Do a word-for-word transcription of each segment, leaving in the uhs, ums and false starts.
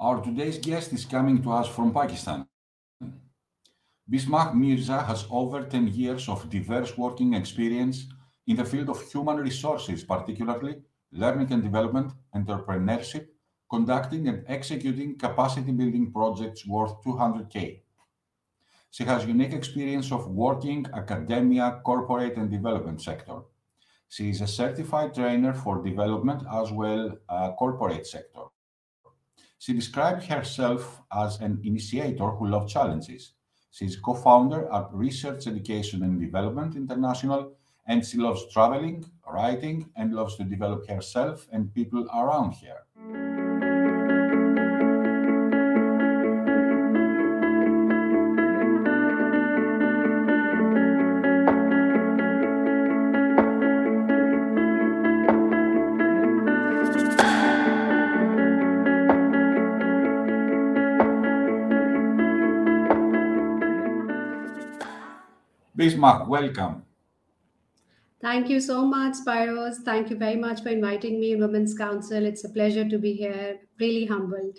Our today's guest is coming to us from Pakistan. Bismah Mirza has over ten years of diverse working experience in the field of human resources, particularly learning and development, entrepreneurship, conducting and executing capacity building projects worth two hundred K. She has unique experience of working academia, corporate and development sector. She is a certified trainer for development as well uh, corporate sector. She described herself as an initiator who loved challenges. She is co-founder at Research, Education, and Development International, and she loves traveling, writing, and loves to develop herself and people around her. Bismah, welcome. Thank you so much, Spiros. Thank you very much for inviting me in Women's Council. It's a pleasure to be here. Really humbled.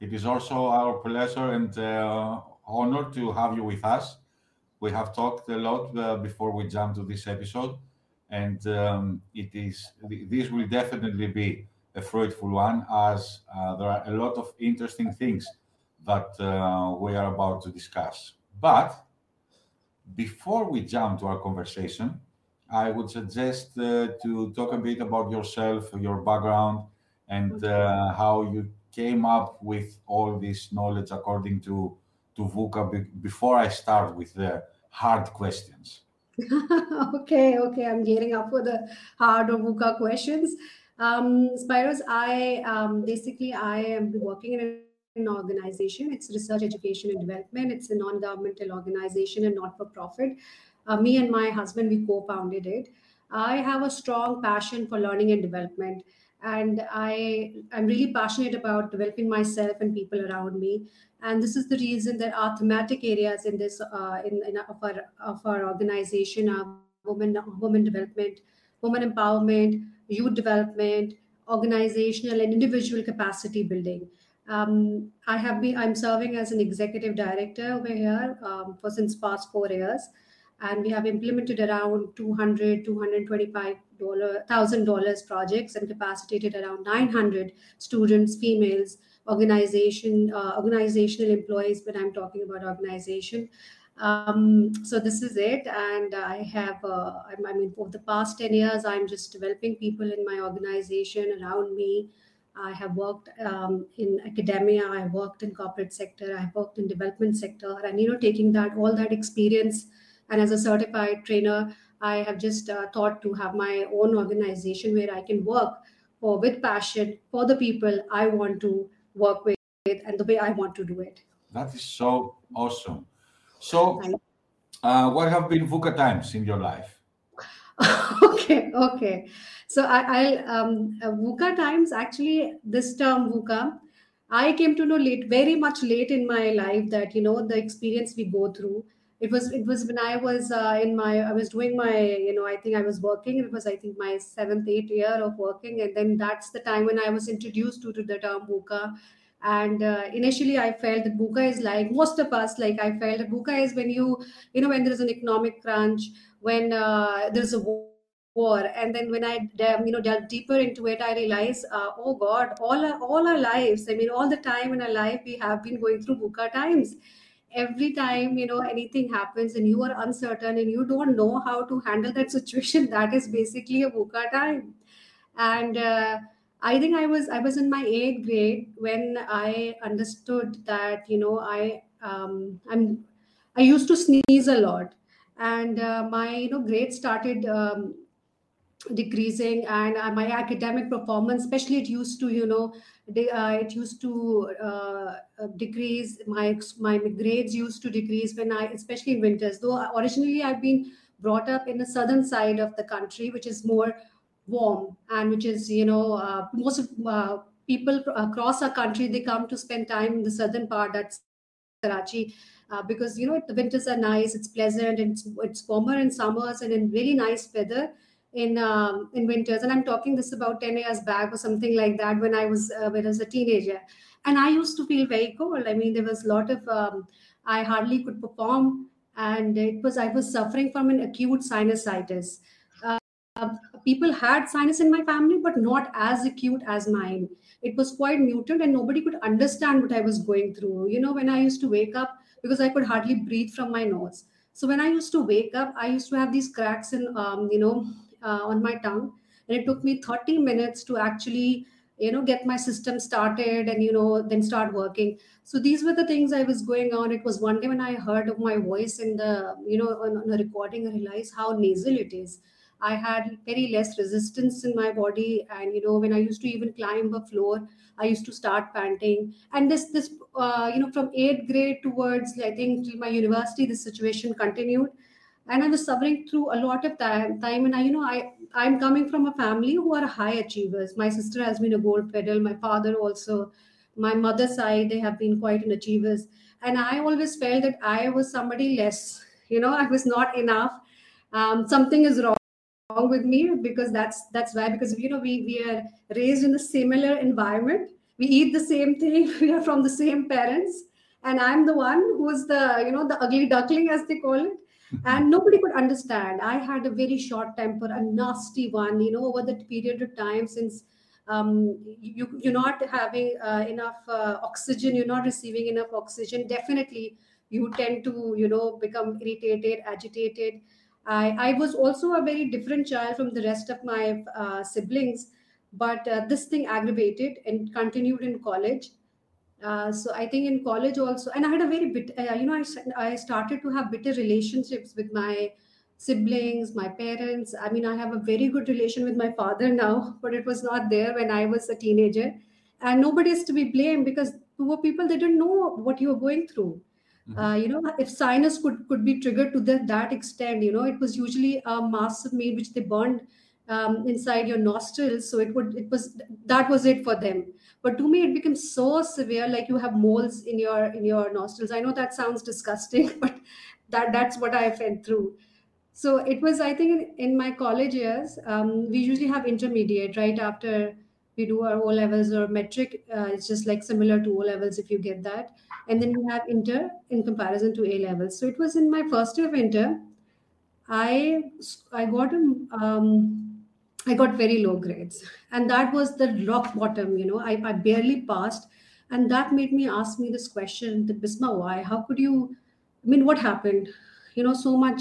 It is also our pleasure and uh, honor to have you with us. We have talked a lot uh, before we jump to this episode, and um, it is this will definitely be a fruitful one, as uh, there are a lot of interesting things that uh, we are about to discuss. But before we jump to our conversation, I would suggest uh, to talk a bit about yourself, your background, and uh, how you came up with all this knowledge according to, to VUCA be- before I start with the hard questions. okay, okay. I'm gearing up for the hard or VUCA questions. Um, Spiros, I um, basically, I am working in a an organization. It's Research, Education, and Development. It's a non-governmental organization and not-for-profit. Uh, me and my husband, we co-founded it. I have a strong passion for learning and development, and I am really passionate about developing myself and people around me. And this is the reason that our thematic areas in this uh, in, in of our of our organization are women, women development, women empowerment, youth development, organizational and individual capacity building. Um, I have been, I'm serving as an executive director over here um, for since past four years, and we have implemented around two hundred, two hundred twenty-five thousand dollars projects and capacitated around nine hundred students, females, organization, uh, organizational employees, but I'm talking about organization. Um, so this is it. And I have, uh, I mean, for the past ten years, I'm just developing people in my organization around me. I have worked um, in academia, I worked in corporate sector, I worked in development sector, and, you know, taking that, all that experience. And as a certified trainer, I have just uh, thought to have my own organization where I can work for, with passion for the people I want to work with and the way I want to do it. That is so awesome. So uh, what have been VUCA times in your life? okay, okay. So I, I'll, um, VUCA times, actually, this term VUCA, I came to know late, very much late in my life that, you know, the experience we go through. It was, it was when I was uh, in my, I was doing my, you know, I think I was working. It was, I think, my seventh, eighth year of working. And then that's the time when I was introduced to, to the term VUCA. And uh, initially, I felt that VUCA is like most of us, like I felt that VUCA is when you, you know, when there's an economic crunch, when uh, there's a war. And then when I, you know, delve deeper into it, I realized, uh, oh God, all our, all our lives, I mean, all the time in our life, we have been going through VUCA times. Every time, you know, anything happens and you are uncertain and you don't know how to handle that situation, that is basically a VUCA time. And uh, I think I was I was in my eighth grade when I understood that, you know, I um, I'm I used to sneeze a lot, and uh, my you know grades started um, decreasing, and uh, my academic performance, especially, it used to you know de- uh, it used to uh, decrease. My my grades used to decrease when I, especially in winters. Though originally I've been brought up in the southern side of the country, which is more warm, and which is, you know, uh, most of uh, people across our country, they come to spend time in the southern part, that's Karachi, uh, because, you know, the winters are nice, it's pleasant, and it's, it's warmer in summers and in really nice weather in um, in winters. And I'm talking this about ten years back or something like that, when I was, uh, when I was a teenager. And I used to feel very cold. I mean, there was a lot of, um, I hardly could perform. And it was, I was suffering from an acute sinusitis. Uh, people had sinus in my family, but not as acute as mine. It was quite muted and nobody could understand what I was going through. You know, when I used to wake up, because I could hardly breathe from my nose. So when I used to wake up, I used to have these cracks in, um, you know, uh, on my tongue. And it took me thirty minutes to actually, you know, get my system started and, you know, then start working. So these were the things I was going on. It was one day when I heard of my voice in the, you know, on, on a recording, I realized how nasal it is. I had very less resistance in my body. And, you know, when I used to even climb a floor, I used to start panting. And this, this uh, you know, from eighth grade towards, I think, till my university, this situation continued. And I was suffering through a lot of time, time and I, you know, I, I'm coming from a family who are high achievers. My sister has been a gold medal. My father also, my mother's side, they have been quite an achievers. And I always felt that I was somebody less, you know, I was not enough. Um, something is wrong with me because that's, that's why, because, you know, we, we are raised in a similar environment. We eat the same thing. We are from the same parents. And I'm the one who's the, you know, the ugly duckling, as they call it. And nobody could understand. I had a very short temper, a nasty one, you know, over that period of time since um, you, you're not having uh, enough uh, oxygen, you're not receiving enough oxygen. Definitely, you tend to, you know, become irritated, agitated. I, I was also a very different child from the rest of my uh, siblings, but uh, this thing aggravated and continued in college. Uh, so I think in college also, and I had a very bit, uh, you know, I, I started to have bitter relationships with my siblings, my parents. I mean, I have a very good relation with my father now, but it was not there when I was a teenager. And nobody is to be blamed because poor people, they didn't know what you were going through. Mm-hmm. Uh, you know, if sinus could, could be triggered to the, that extent, you know, it was usually a mass of meat which they burned Um, inside your nostrils, so it would it was that was it for them. But to me it became so severe, like you have moles in your in your nostrils. I know that sounds disgusting, but that that's what I went through. So it was, I think, in, in my college years, um, we usually have intermediate right after we do our O levels or metric. Uh, it's just like similar to O levels if you get that, and then we have inter in comparison to A levels. So it was in my first year of inter, I I got a um, I got very low grades, and that was the rock bottom, you know, I, I barely passed. And that made me ask me this question, that Bismah, why, how could you, I mean, what happened? You know, so much.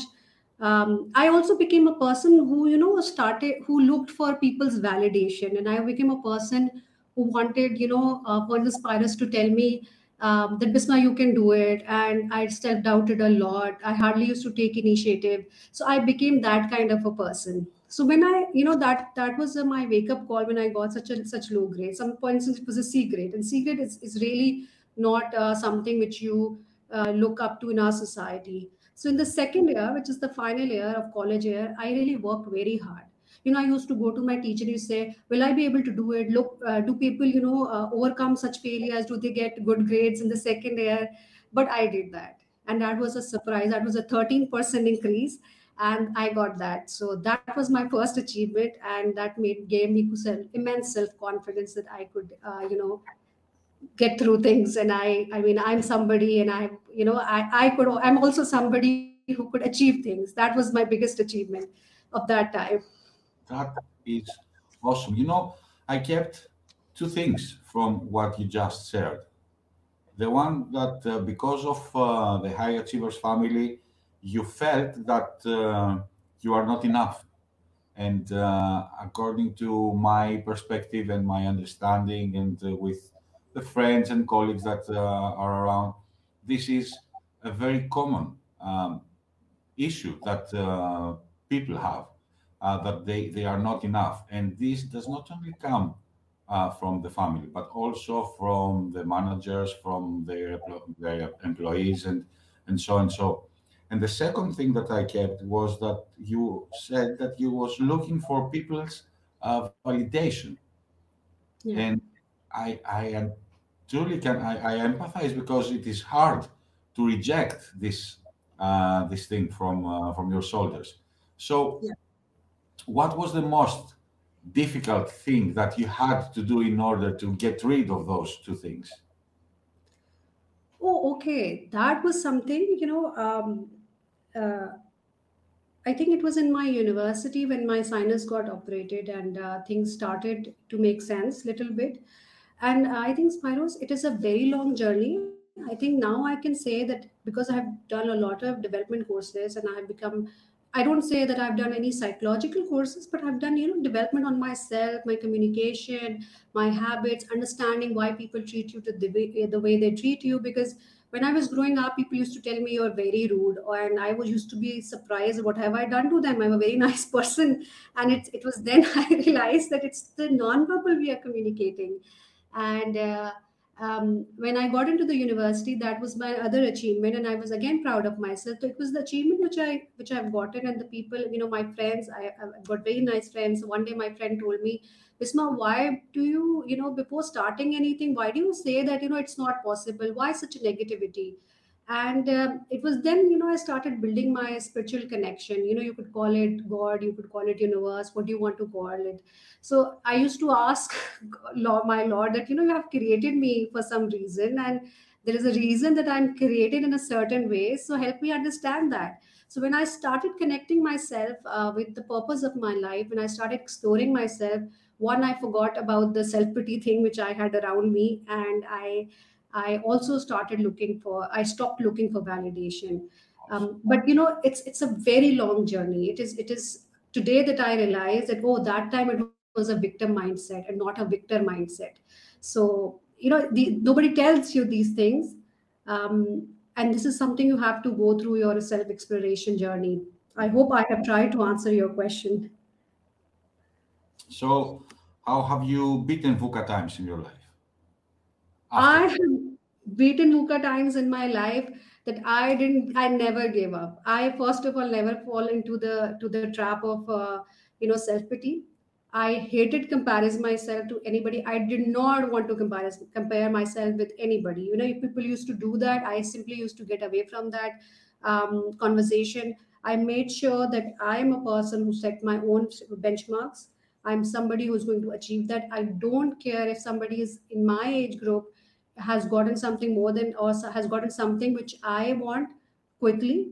Um, I also became a person who, you know, started, who looked for people's validation. And I became a person who wanted, you know, uh, for inspirers to tell me um, that Bismah, you can do it. And I self-doubted a lot. I hardly used to take initiative. So I became that kind of a person. So when I, you know, that that was a, my wake up call when I got such a such low grade. Some points it was a C grade, and C grade is, is really not uh, something which you uh, look up to in our society. So in the second year, which is the final year of college year, I really worked very hard. You know, I used to go to my teacher and say, will I be able to do it? Look, uh, do people, you know, uh, overcome such failures? Do they get good grades in the second year? But I did that. And that was a surprise. That was a thirteen percent increase. And I got that. So that was my first achievement. And that made gave me immense self-confidence that I could, uh, you know, get through things. And I, I mean, I'm somebody, and I, you know, I, I could, I'm also somebody who could achieve things. That was my biggest achievement of that time. That is awesome. You know, I kept two things from what you just shared. The one that uh, because of uh, the high achievers family, you felt that uh, you are not enough. And uh, according to my perspective and my understanding, and uh, with the friends and colleagues that uh, are around, this is a very common um, issue that uh, people have, uh, that they, they are not enough. And this does not only come uh, from the family, but also from the managers, from their, their employees, and, and so and so. And the second thing that I kept was that you said that you was looking for people's uh, validation. Yeah. And I, I truly can, I, I empathize, because it is hard to reject this, uh, this thing from, uh, from your shoulders. So yeah. What was the most difficult thing that you had to do in order to get rid of those two things? oh, okay, that was something, you know, um, uh, I think it was in my university when my sinus got operated and uh, things started to make sense a little bit. And I think, Spyros, it is a very long journey. I think now I can say that because I have done a lot of development courses and I have become, I don't say that I've done any psychological courses, but I've done, you know, development on myself, my communication, my habits, understanding why people treat you to the way, the way they treat you. Because when I was growing up, people used to tell me you're very rude, and I was used to be surprised. What have I done to them? I'm a very nice person. And it, it was then I realized that it's the nonverbal we are communicating. And uh, um, when I got into the university, that was my other achievement. And I was again proud of myself. So it was the achievement which, I, which I've gotten. And the people, you know, my friends, I, I've got very nice friends. One day, my friend told me, Bismah, why do you, you know, before starting anything, why do you say that, you know, it's not possible? Why such a negativity? And uh, it was then, you know, I started building my spiritual connection. You know, you could call it God, you could call it universe, what do you want to call it? So I used to ask my Lord that, you know, you have created me for some reason. And there is a reason that I'm created in a certain way. So help me understand that. So when I started connecting myself uh, with the purpose of my life, when I started exploring myself, one, I forgot about the self-pity thing, which I had around me. And I I also started looking for, I stopped looking for validation. Um, but, you know, it's it's a very long journey. It is it is today that I realized that, oh, that time it was a victim mindset and not a victor mindset. So, you know, the, nobody tells you these things. Um, and this is something you have to go through your self-exploration journey. I hope I have tried to answer your question. So how have you beaten VUCA times in your life? I have beaten VUCA times in my life that I didn't, I never gave up. I, first of all, never fall into the, to the trap of, uh, you know, self-pity. I hated comparing myself to anybody. I did not want to compare, compare myself with anybody. You know, if people used to do that, I simply used to get away from that um, conversation. I made sure that I'm a person who set my own benchmarks. I'm somebody who's going to achieve that. I don't care if somebody is in my age group has gotten something more than, or has gotten something which I want quickly,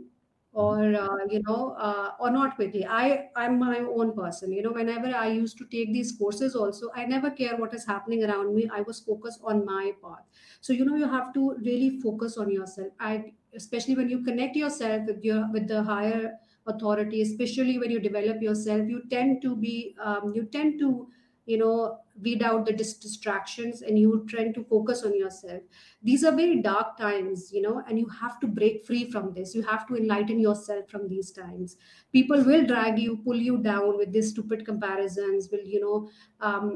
or uh, you know, uh, or not quickly. I I'm my own person. You know, whenever I used to take these courses, also I never care what is happening around me. I was focused on my path. So you know, you have to really focus on yourself. I especially when you connect yourself with your with the higher authority, especially when you develop yourself, you tend to be, um, you tend to. you know, weed out the dis distractions and you tend to focus on yourself. These are very dark times, you know, and you have to break free from this. You have to enlighten yourself from these times. People will drag you, pull you down with these stupid comparisons, will, you know, um,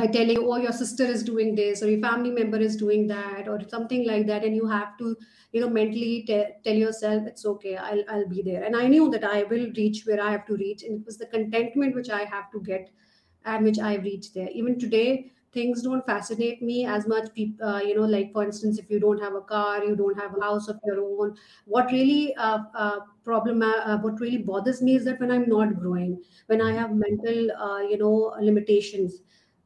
by telling you, oh, your sister is doing this, or your family member is doing that, or something like that. And you have to, you know, mentally te tell yourself, it's okay, I'll, I'll be there. And I knew that I will reach where I have to reach. And it was the contentment which I have to get, and which I've reached there. Even today, things don't fascinate me as much. Uh, you know, like for instance, if you don't have a car, you don't have a house of your own. What really uh, uh, problem? Uh, what really bothers me is that when I'm not growing, when I have mental, uh, you know, limitations.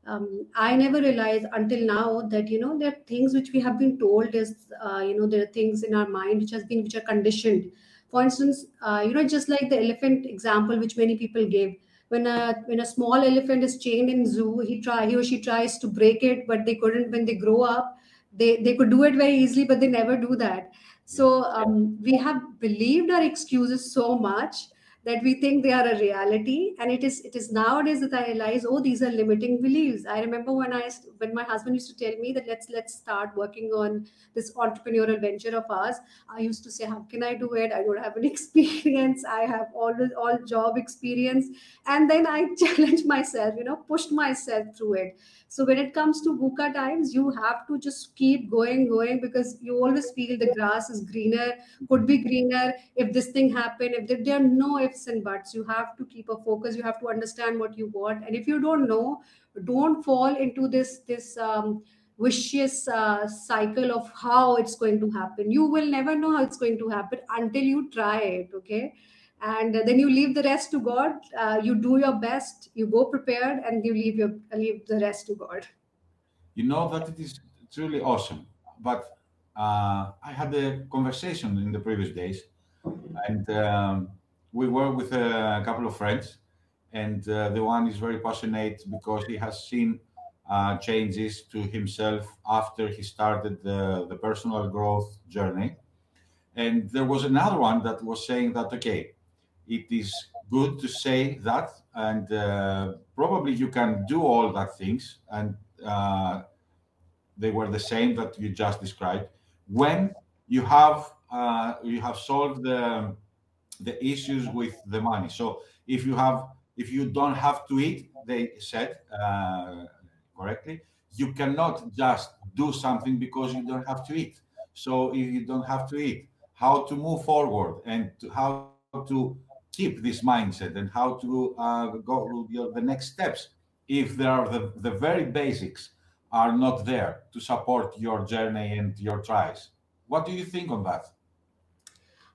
Um, I never realized until now that, you know, there are things which we have been told is, uh, you know, there are things in our mind which has been which are conditioned. For instance, uh, you know, just like the elephant example, which many people gave. When a, when a small elephant is chained in zoo, he, try, he or she tries to break it, but they couldn't. When they grow up, they, they could do it very easily, but they never do that. So um, we have believed our excuses so much that we think they are a reality. And it is it is nowadays that I realize, oh, these are limiting beliefs. I remember when I when my husband used to tell me that let's let's start working on this entrepreneurial venture of ours. I used to say, how can I do it? I don't have an experience. I have all this, all job experience. And then I challenged myself, you know, pushed myself through it. So when it comes to VUCA times, you have to just keep going, going, because you always feel the grass is greener, could be greener. If this thing happened, if there, there are no ifs and buts, you have to keep a focus. You have to understand what you want. And if you don't know, don't fall into this, this um, vicious uh, cycle of how it's going to happen. You will never know how it's going to happen until you try it, okay? And then you leave the rest to God. Uh, you do your best. You go prepared, and you leave your leave the rest to God. You know that it is truly awesome. But uh, I had a conversation in the previous days, and um, we were with a couple of friends, and uh, the one is very passionate because he has seen uh, changes to himself after he started the, the personal growth journey. And there was another one that was saying that, okay, it is good to say that, and uh, probably you can do all that things, and uh, they were the same that you just described, when you have uh, you have solved the the issues with the money. So if you have if you don't have to eat, they said uh, correctly, you cannot just do something because you don't have to eat. So if you don't have to eat, how to move forward and to, how to keep this mindset and how to uh, go to your, the next steps if there are the, the very basics are not there to support your journey and your tries. What do you think on that?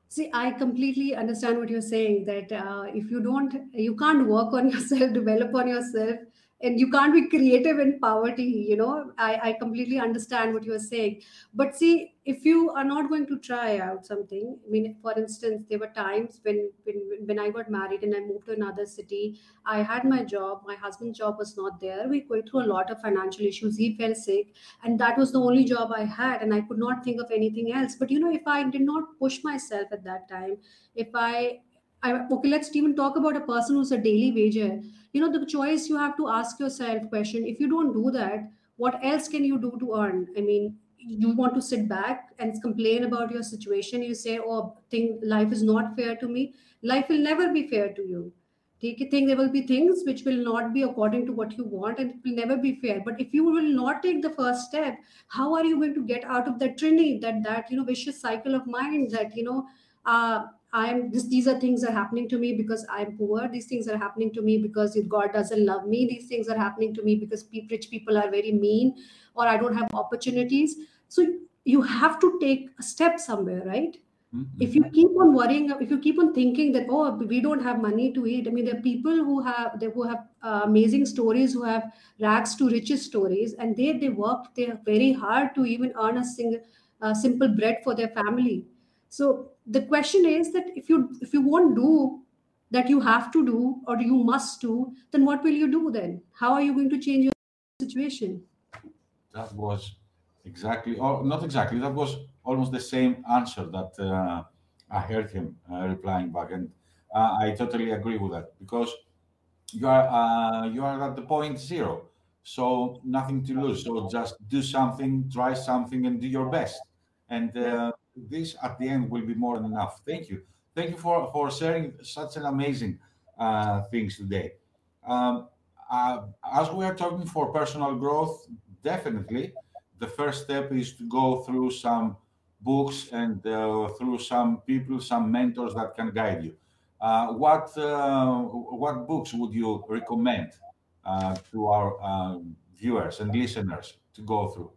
See, I completely understand what you're saying, that uh, if you don't, you can't work on yourself, develop on yourself, and you can't be creative in poverty, you know. I, I completely understand what you're saying. But see, if you are not going to try out something, I mean, for instance, there were times when, when, when I got married and I moved to another city, I had my job, my husband's job was not there. We went through a lot of financial issues. He fell sick, and that was the only job I had, and I could not think of anything else. But, you know, if I did not push myself at that time, if I... I, okay, let's even talk about a person who's a daily wager. You know, the choice you have to ask yourself question, if you don't do that, what else can you do to earn? I mean, you want to sit back and complain about your situation. You say, oh, think life is not fair to me. Life will never be fair to you. Take a thing, there will be things which will not be according to what you want, and it will never be fair. But if you will not take the first step, how are you going to get out of that trinity, that, that, you know, vicious cycle of mind that, you know, uh, I'm this, these are things are happening to me because I'm poor. These things are happening to me because God doesn't love me. These things are happening to me because rich people are very mean, or I don't have opportunities. So you have to take a step somewhere, right? Mm-hmm. If you keep on worrying, if you keep on thinking that, oh, we don't have money to eat. I mean, there are people who have they, who have uh, amazing stories, who have rags to riches stories, and they they worked they are very hard to even earn a single uh, simple bread for their family. So the question is that if you if you won't do that you have to do or you must do, then what will you do then? How are you going to change your situation? That was exactly, or not exactly, that was almost the same answer that uh, I heard him uh, replying back. And uh, I totally agree with that, because you are, uh, you are at the point zero. So nothing to lose. So just do something, try something, and do your best. And uh, this at the end will be more than enough. Thank you. Thank you for, for sharing such an amazing uh, things today. Um, uh, as we are talking for personal growth, definitely the first step is to go through some books and uh, through some people, some mentors that can guide you. Uh, what, uh, what books would you recommend uh, to our uh, viewers and listeners to go through?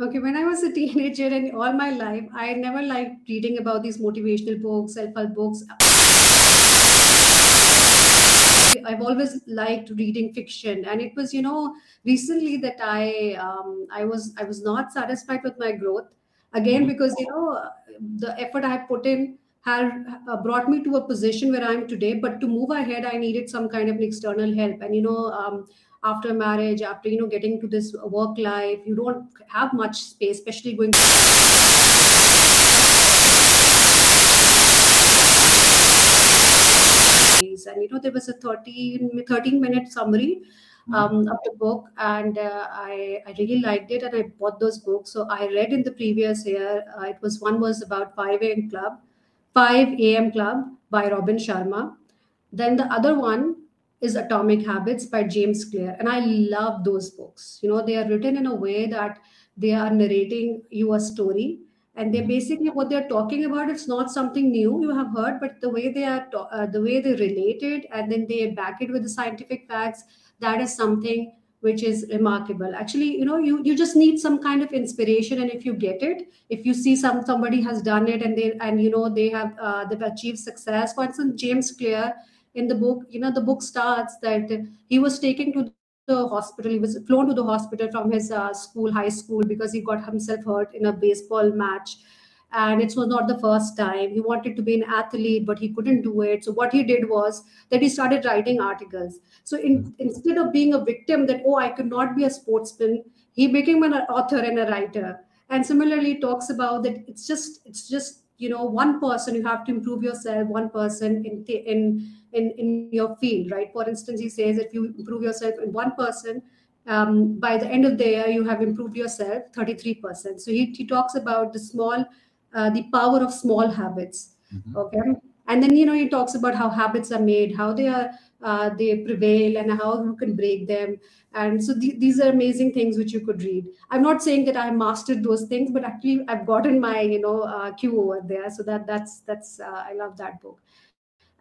Okay, when I was a teenager and all my life, I never liked reading about these motivational books, self-help books. I've always liked reading fiction, and it was, you know, recently that I, um, I was, I was not satisfied with my growth. Again, because, you know, the effort I had put in had uh, brought me to a position where I am today. But to move ahead, I needed some kind of an external help, and you know. Um, After marriage, after, you know, getting to this work life, you don't have much space, especially going to... And, you know, there was a thirteen minute summary um, of the book, and uh, I, I really liked it, and I bought those books. So I read in the previous year, uh, it was one was about five A M Club by Robin Sharma. Then the other one is Atomic Habits by James Clear. And I love those books. You know, they are written in a way that they are narrating you a story. And they're basically what they're talking about. It's not something new you have heard, but the way they are, uh, the way they relate it, and then they back it with the scientific facts, that is something which is remarkable. Actually, you know, you, you just need some kind of inspiration. And if you get it, if you see some somebody has done it and they, and you know, they have, uh, they've achieved success. For instance, James Clear, in the book, you know, the book starts that he was taken to the hospital. He was flown to the hospital from his uh, school, high school, because he got himself hurt in a baseball match. And it was not the first time. He wanted to be an athlete, but he couldn't do it. So what he did was that he started writing articles. So in, instead of being a victim that, oh, I could not be a sportsman, he became an author and a writer. And similarly, talks about that it's just, it's just, you know, one person, you have to improve yourself, one person in, in, in, in your field, right? For instance, he says if you improve yourself in one person, um, by the end of the year, you have improved yourself thirty-three percent. So he, he talks about the small... Uh, the power of small habits. Mm-hmm. Okay, and then, you know, he talks about how habits are made, how they are uh, they prevail, and how you can break them. And so th these are amazing things which you could read. I'm not saying that I mastered those things, but actually I've gotten my, you know, uh, cue over there. So that that's that's uh, I love that book.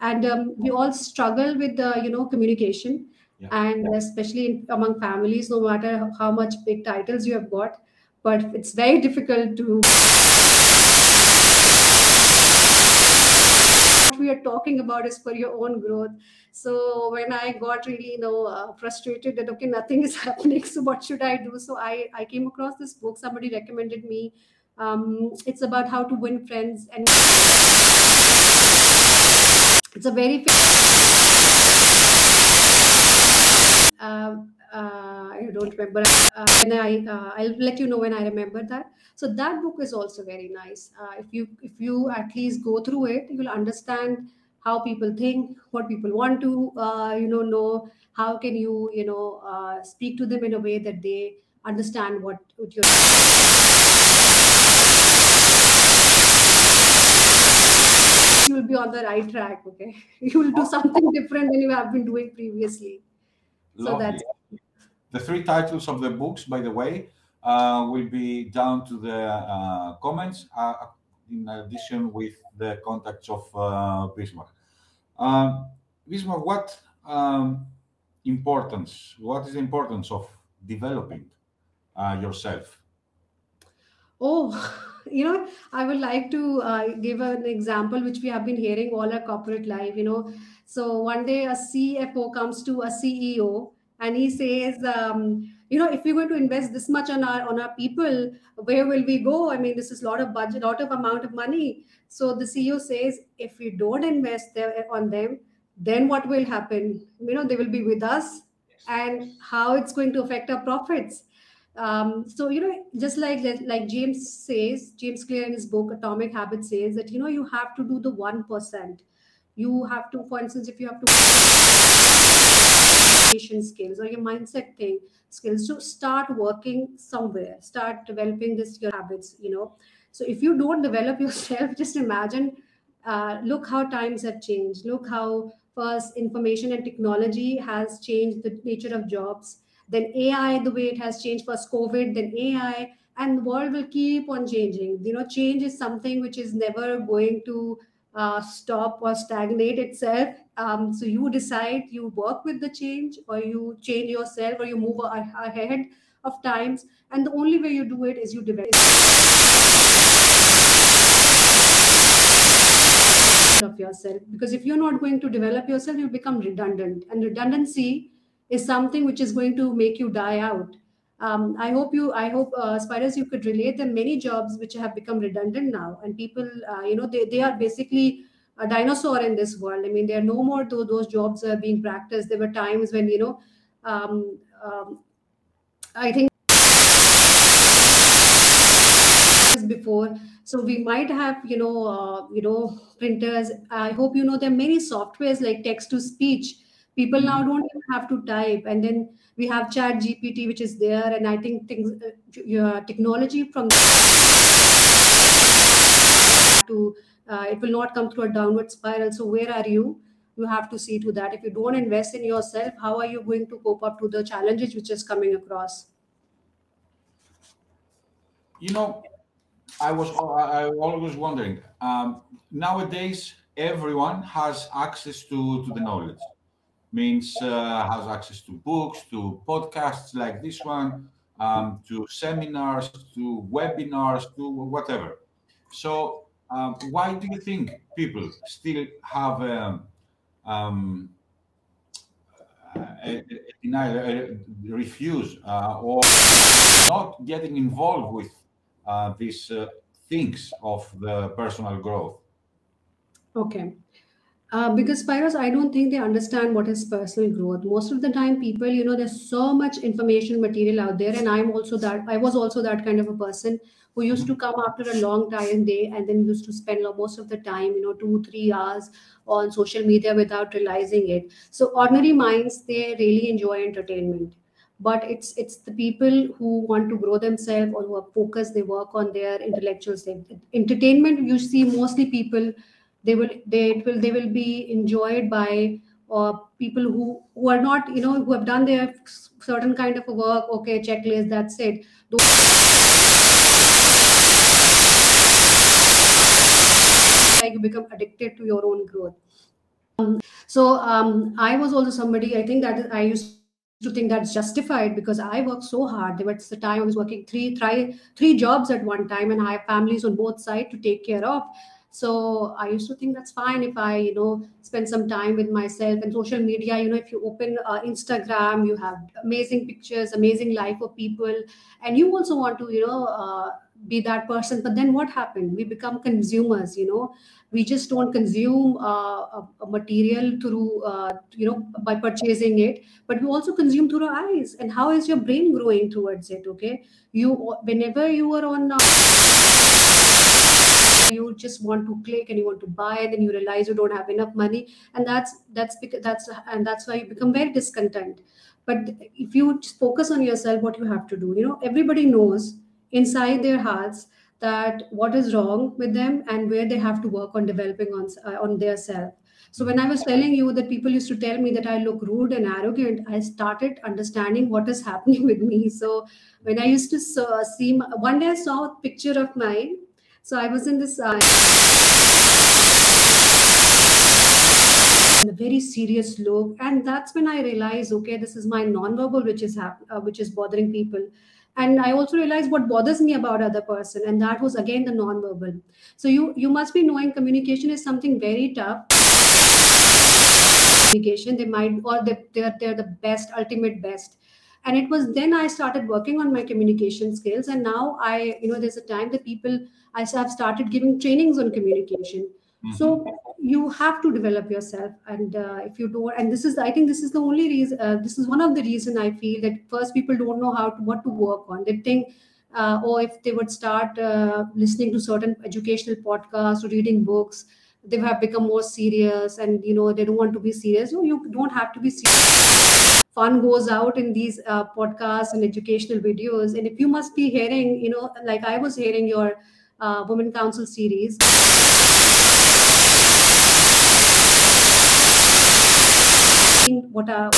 And um, we all struggle with the uh, you know communication, yeah. and yeah. especially in, among families, no matter how, how much big titles you have got, but it's very difficult to. We are talking about is for your own growth. So when I got really, you know, uh, frustrated that, okay, nothing is happening, so what should I do? So I, I came across this book. Somebody recommended me. Um, it's about how to win friends. And it's a very famous, uh, uh, I don't remember. Uh, and I, uh, I'll let you know when I remember that. So that book is also very nice. Uh, if you if you at least go through it, you will understand how people think, what people want to, uh, you know, know. How can you, you know, uh, speak to them in a way that they understand what, what you're you will be on the right track, okay? You will do something different than you have been doing previously. Lovely. So that's the three titles of the books, by the way. Uh, will be down to the uh, comments, uh, in addition with the contacts of uh, Bismah. Um, Bismah, what um, importance, what is the importance of developing uh, yourself? Oh, you know, I would like to uh, give an example, which we have been hearing all our corporate life, you know. So one day a C F O comes to a C E O and he says, um, you know, if we're going to invest this much on our on our people, where will we go? I mean, this is a lot of budget, lot of amount of money. So the C E O says, if we don't invest there, on them, then what will happen? You know, they will be with us, and how it's going to affect our profits. Um, so, you know, just like like James says, James Clear in his book Atomic Habits says that, you know, you have to do the one percent. You have to, for instance, if you have to skills or your mindset thing. Skills. So start working somewhere, start developing this your habits, you know. So if you don't develop yourself, just imagine, uh, look how times have changed. Look how first information and technology has changed the nature of jobs. Then A I, the way it has changed, first COVID, then A I, and the world will keep on changing. You know, change is something which is never going to uh, stop or stagnate itself. Um, so you decide, you work with the change, or you change yourself, or you move ahead of times. And the only way you do it is you develop of yourself. Because if you're not going to develop yourself, you become redundant. And redundancy is something which is going to make you die out. Um, I hope you, I hope, uh, Spiders, you could relate. There are many jobs which have become redundant now. And people, uh, you know, they, they are basically... a dinosaur in this world. I mean, there are no more though those jobs are being practiced. There were times when, you know, um, um, I think before. So we might have, you know, uh, you know, printers. I hope you know there are many softwares like text to speech. People now don't even have to type. And then we have Chat G P T, which is there. And I think things, uh, technology from to Uh, it will not come through a downward spiral. So where are you? You have to see to that. If you don't invest in yourself, how are you going to cope up to the challenges which is coming across? You know, I was I always wondering, um, nowadays, everyone has access to, to the knowledge. Means uh, has access to books, to podcasts like this one, um, to seminars, to webinars, to whatever. So, Um, why do you think people still have um, um, uh, deny, uh, refuse, uh, or not getting involved with uh, these uh, things of the personal growth? Okay. Uh, because Spiros, I don't think they understand what is personal growth. Most of the time, people, you know, there's so much information material out there, and I'm also that. I was also that kind of a person who used to come after a long tiring day and then used to spend most of the time, you know, two, three hours on social media without realizing it. So ordinary minds, they really enjoy entertainment. But it's it's the people who want to grow themselves or who are focused, they work on their intellectual state. Entertainment, you see mostly people, they will they it will they will be enjoyed by uh, people who, who are not, you know, who have done their certain kind of a work, okay, checklist, that's it. Those, like you become addicted to your own growth. Um, so um, I was also somebody, I think that I used to think that's justified because I worked so hard. There was the time I was working three, three, three jobs at one time, and I have families on both sides to take care of. So I used to think that's fine if I, you know, spend some time with myself. And social media, you know, if you open uh, Instagram, you have amazing pictures, amazing life of people. And you also want to, you know, uh, be that person. But then what happened? We become consumers, you know. We just don't consume uh, a, a material through, uh, you know, by purchasing it. But we also consume through our eyes. And how is your brain growing towards it, okay? You, whenever you are on... you just want to click and you want to buy, and then you realize you don't have enough money, and that's that's because that's and that's why you become very discontent. But if you just focus on yourself, what you have to do, you know, everybody knows inside their hearts that what is wrong with them and where they have to work on developing on uh, on their self. So when I was telling you that people used to tell me that I look rude and arrogant, I started understanding what is happening with me. So when I used to uh, see my, one day I saw a picture of mine. So I was in this uh, a very serious look, and that's when I realized, okay, this is my nonverbal which is hap- uh, which is bothering people. And I also realized what bothers me about other person, and that was again the nonverbal. So you you must be knowing communication is something very tough. Communication, they might or they they're they're the best, ultimate best. And it was then I started working on my communication skills. And now I, you know, there's a time that people, I have started giving trainings on communication. Mm-hmm. So you have to develop yourself. And uh, if you don't, and this is, I think this is the only reason, uh, this is one of the reason I feel that first people don't know how to, what to work on. They think, uh, or if they would start uh, listening to certain educational podcasts or reading books, they have become more serious and, you know, they don't want to be serious. No, you don't have to be serious. Fun goes out in these uh, podcasts and educational videos. And if you must be hearing, you know, like I was hearing your uh, Women Council series. What are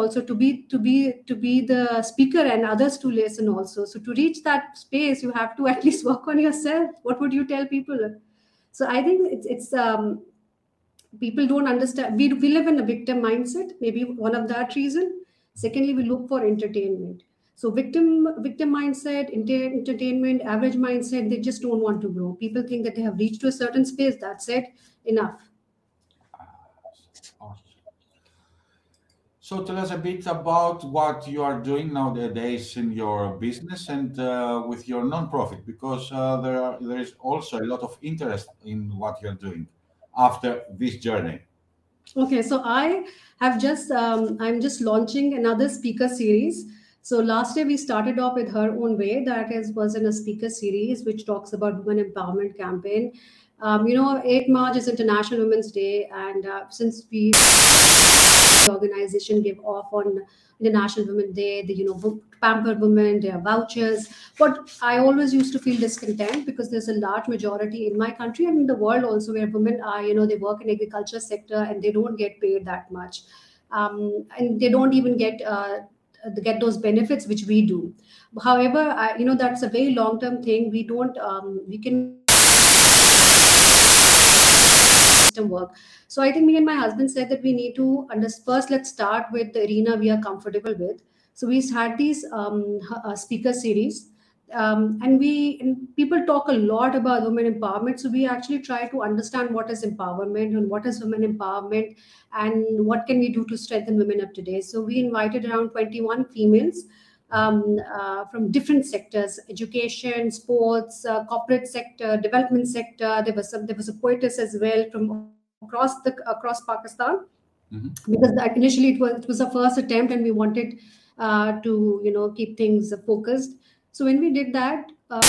also to be to be to be the speaker and others to listen also. So to reach that space, you have to at least work on yourself. What would you tell people? So I think it's it's um. People don't understand. We, we live in a victim mindset. Maybe one of that reason. Secondly, we look for entertainment. So victim victim mindset, inter- entertainment, average mindset, they just don't want to grow. People think that they have reached to a certain space. That's it. Enough. Awesome. So tell us a bit about what you are doing nowadays in your business and uh, with your nonprofit, because uh, there are, there is also a lot of interest in what you're doing after this journey. Okay, so I have just, um, I'm just launching another speaker series. So last year we started off with Her Own Way, that is, was in a speaker series, which talks about women empowerment campaign. Um, you know, eighth of March is International Women's Day. And uh, since we, the organization gave off on International Women's Day, the, you know, pampered women, their vouchers. But I always used to feel discontent because there's a large majority in my country and in the world also where women are, you know, they work in agriculture sector and they don't get paid that much. Um, and they don't even get uh, get those benefits, which we do. However, I, you know, that's a very long-term thing. We don't, um, we can... work. So I think me and my husband said that we need to understand, first let's start with the arena we are comfortable with. So we had these um, uh, speaker series Um, and we and people talk a lot about women empowerment. So we actually try to understand what is empowerment and what is women empowerment and what can we do to strengthen women up today. So we invited around twenty-one females um, uh, from different sectors, education, sports, uh, corporate sector, development sector. There was some, there was a poetess as well from across the across Pakistan, mm-hmm. because initially it was it was our first attempt and we wanted uh, to you know keep things focused. So when we did that, uh,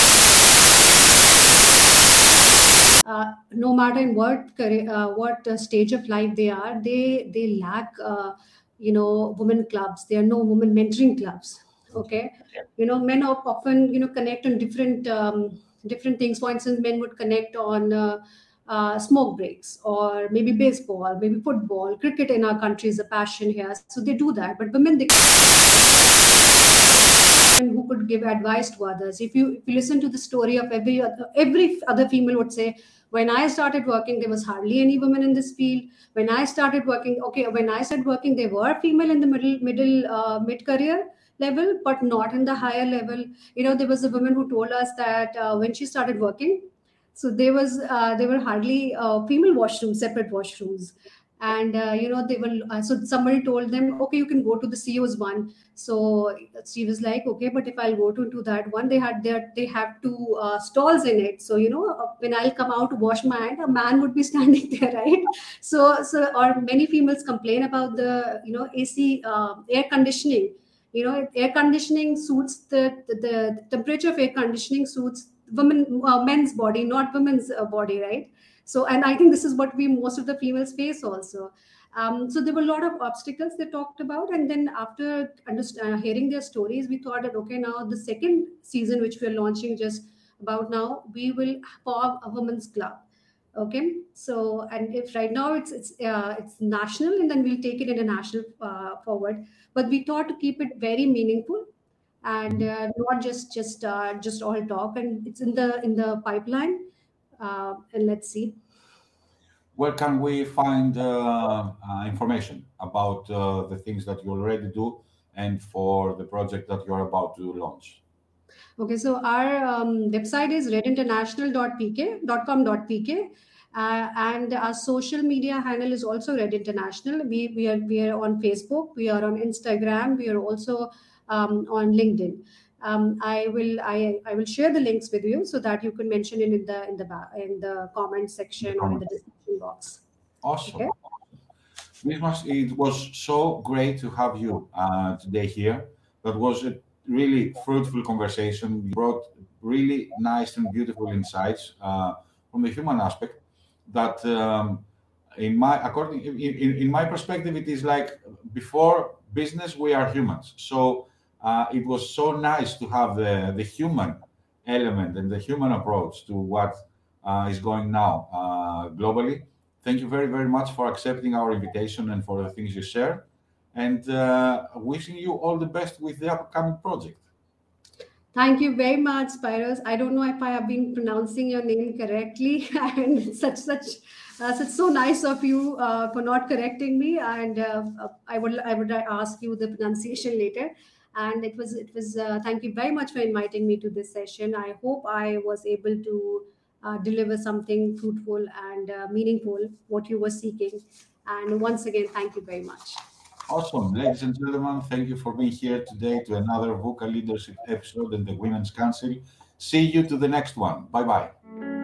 uh, no matter in what uh, what uh, stage of life they are, they they lack uh, you know women clubs. There are no women mentoring clubs. Okay, you know men are often you know connect on different um, different things. For instance, men would connect on uh, uh, smoke breaks or maybe baseball, maybe football, cricket. In our country is a passion here, so they do that. But women they. Who could give advice to others. If you if you listen to the story of every other, every other female would say, when I started working, there was hardly any women in this field. When I started working, okay, when I started working, there were female in the middle middle uh, mid career level, but not in the higher level. You know, there was a woman who told us that uh, when she started working, so there was uh, there were hardly uh, female washrooms, separate washrooms. And, uh, you know, they will, uh, so somebody told them, okay, you can go to the C O's one. So she was like, okay, but if I'll go to, to that one, they had their, they have two uh, stalls in it. So, you know, uh, when I'll come out to wash my hand, a man would be standing there, right? So, so, or many females complain about the, you know, A C, uh, air conditioning, you know, air conditioning suits the, the, the temperature of air conditioning suits women, uh, men's body, not women's uh, body, right? So, and I think this is what we, most of the females face also. Um, so there were a lot of obstacles they talked about. And then after understand, hearing their stories, we thought that, okay, now the second season, which we're launching just about now, we will form a women's club. Okay. So, and if right now it's, it's, uh, it's national, and then we'll take it international uh, forward, but we thought to keep it very meaningful and uh, not just, just, uh, just all talk. And it's in the, in the pipeline. Uh, and let's see. Where can we find uh, uh, information about uh, the things that you already do and for the project that you're about to launch? Okay, so our um, website is red international dot p k dot com dot p k uh, and our social media handle is also Red International. We, we, are, we are on Facebook, we are on Instagram, we are also um, on LinkedIn. Um, I will I, I will share the links with you so that you can mention it in the in the in the comment section or in the description box. Awesome. Okay? It was so great to have you uh, today here. That was a really fruitful conversation. You brought really nice and beautiful insights uh, from the human aspect. That um, in my according in, in, in my perspective, it is like before business, we are humans. So. Uh, it was so nice to have the, the human element and the human approach to what uh, is going now uh, globally. Thank you very, very much for accepting our invitation and for the things you shared. And uh, wishing you all the best with the upcoming project. Thank you very much, Spiros. I don't know if I have been pronouncing your name correctly, and such such uh, such so nice of you uh, for not correcting me. And uh, I would I would ask you the pronunciation later. And it was, it was. Uh, thank you very much for inviting me to this session. I hope I was able to uh, deliver something fruitful and uh, meaningful, what you were seeking. And once again, thank you very much. Awesome. Ladies and gentlemen, thank you for being here today to another VUCA Leadership episode in the Women's Council. See you to the next one. Bye-bye.